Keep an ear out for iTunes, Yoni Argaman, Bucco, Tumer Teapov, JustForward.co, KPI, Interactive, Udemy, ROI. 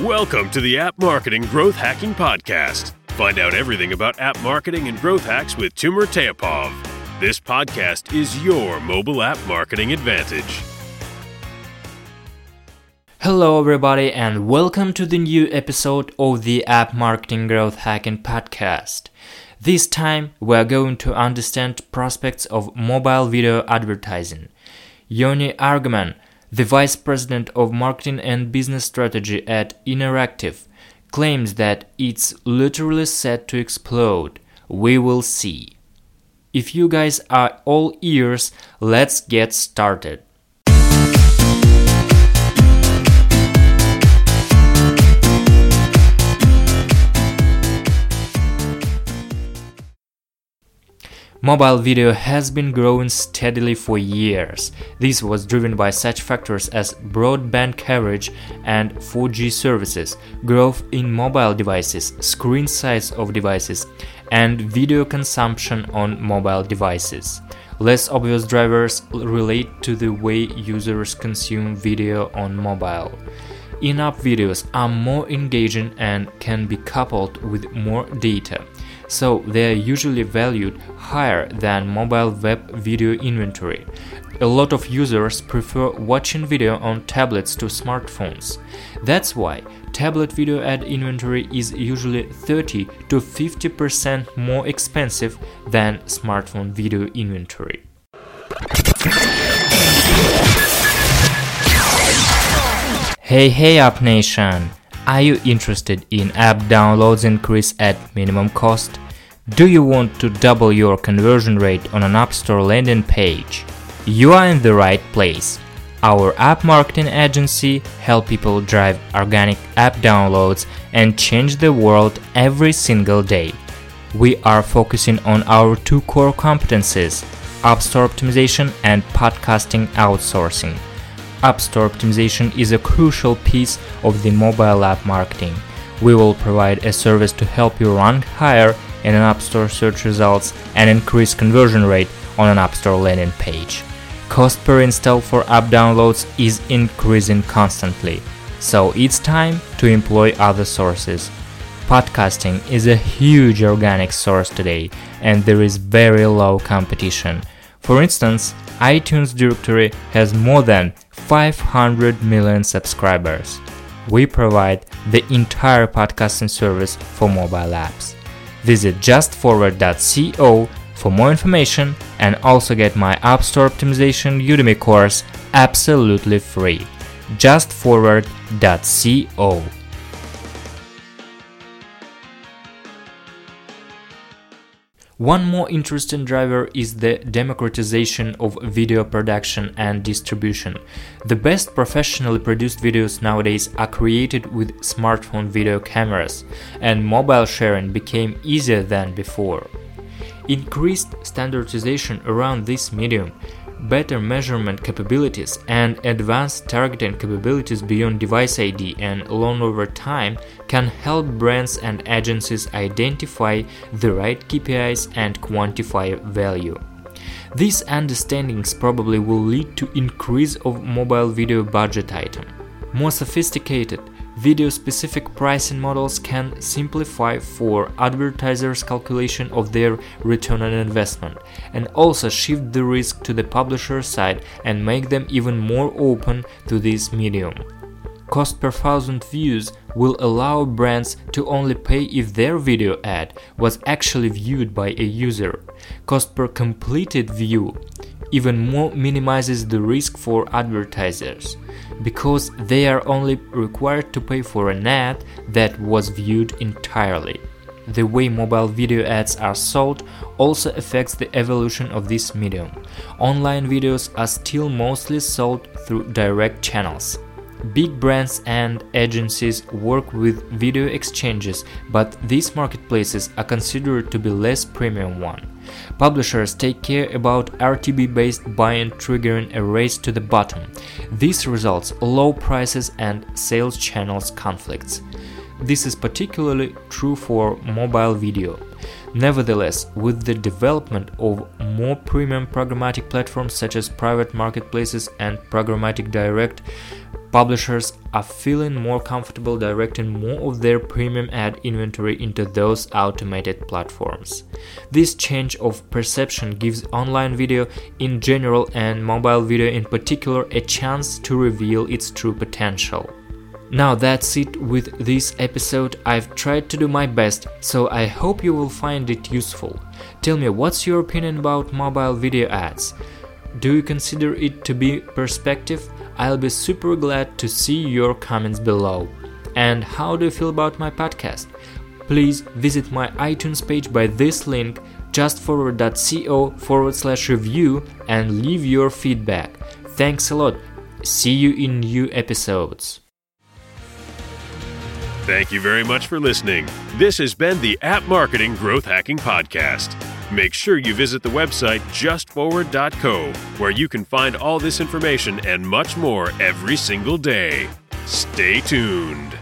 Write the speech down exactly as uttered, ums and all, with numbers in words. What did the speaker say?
Welcome to the App Marketing Growth Hacking Podcast. Find out everything about app marketing and growth hacks with Tumer Teapov. This podcast is your mobile app marketing advantage. Hello everybody and welcome to the new episode of the App Marketing Growth Hacking Podcast. This time we are going to understand prospects of mobile video advertising. Yoni Argaman, the Vice President of Marketing and Business Strategy at Interactive, claims that it's literally set to explode. We will see. If you guys are all ears, let's get started. Mobile video has been growing steadily for years. This was driven by such factors as broadband coverage and four G services, growth in mobile devices, screen size of devices, and video consumption on mobile devices. Less obvious drivers relate to the way users consume video on mobile. In-app videos are more engaging and can be coupled with more data, so they are usually valued higher than mobile web video inventory. A lot of users prefer watching video on tablets to smartphones. That's why tablet video ad inventory is usually thirty to fifty percent more expensive than smartphone video inventory. Hey hey App Nation! Are you interested in app downloads increase at minimum cost? Do you want to double your conversion rate on an App Store landing page? You are in the right place. Our app marketing agency helps people drive organic app downloads and change the world every single day. We are focusing on our two core competencies, App Store optimization and podcasting outsourcing. App Store optimization is a crucial piece of the mobile app marketing. We will provide a service to help you rank higher in an App Store search results and increase conversion rate on an App Store landing page. Cost per install for app downloads is increasing constantly, so it's time to employ other sources. Podcasting is a huge organic source today, and there is very low competition. For instance, iTunes directory has more than five hundred million subscribers. We provide the entire podcasting service for mobile apps. Visit just forward dot co for more information and also get my App Store Optimization Udemy course absolutely free. just forward dot co. One more interesting driver is the democratization of video production and distribution. The best professionally produced videos nowadays are created with smartphone video cameras, and mobile sharing became easier than before. Increased standardization around this medium, better measurement capabilities and advanced targeting capabilities beyond device I D and long over time can help brands and agencies identify the right K P Is and quantify value. These understandings probably will lead to increase of mobile video budget item. More sophisticated video-specific pricing models can simplify for advertisers calculation of their return on investment and also shift the risk to the publisher side and make them even more open to this medium. Cost per thousand views will allow brands to only pay if their video ad was actually viewed by a user. Cost per completed view even more minimizes the risk for advertisers, because they are only required to pay for an ad that was viewed entirely. The way mobile video ads are sold also affects the evolution of this medium. Online videos are still mostly sold through direct channels. Big brands and agencies work with video exchanges, but these marketplaces are considered to be less premium one. Publishers take care about R T B-based buying triggering a race to the bottom. This results in low prices and sales channels conflicts. This is particularly true for mobile video. Nevertheless, with the development of more premium programmatic platforms such as private marketplaces and programmatic direct, publishers are feeling more comfortable directing more of their premium ad inventory into those automated platforms. This change of perception gives online video in general and mobile video in particular a chance to reveal its true potential. Now that's it with this episode. I've tried to do my best, so I hope you will find it useful. Tell me, what's your opinion about mobile video ads? Do you consider it to be perspective? I'll be super glad to see your comments below. And how do you feel about my podcast? Please visit my iTunes page by this link, justforward.co forward slash review, and leave your feedback. Thanks a lot. See you in new episodes. Thank you very much for listening. This has been the App Marketing Growth Hacking Podcast. Make sure you visit the website just forward dot co, where you can find all this information and much more every single day. Stay tuned.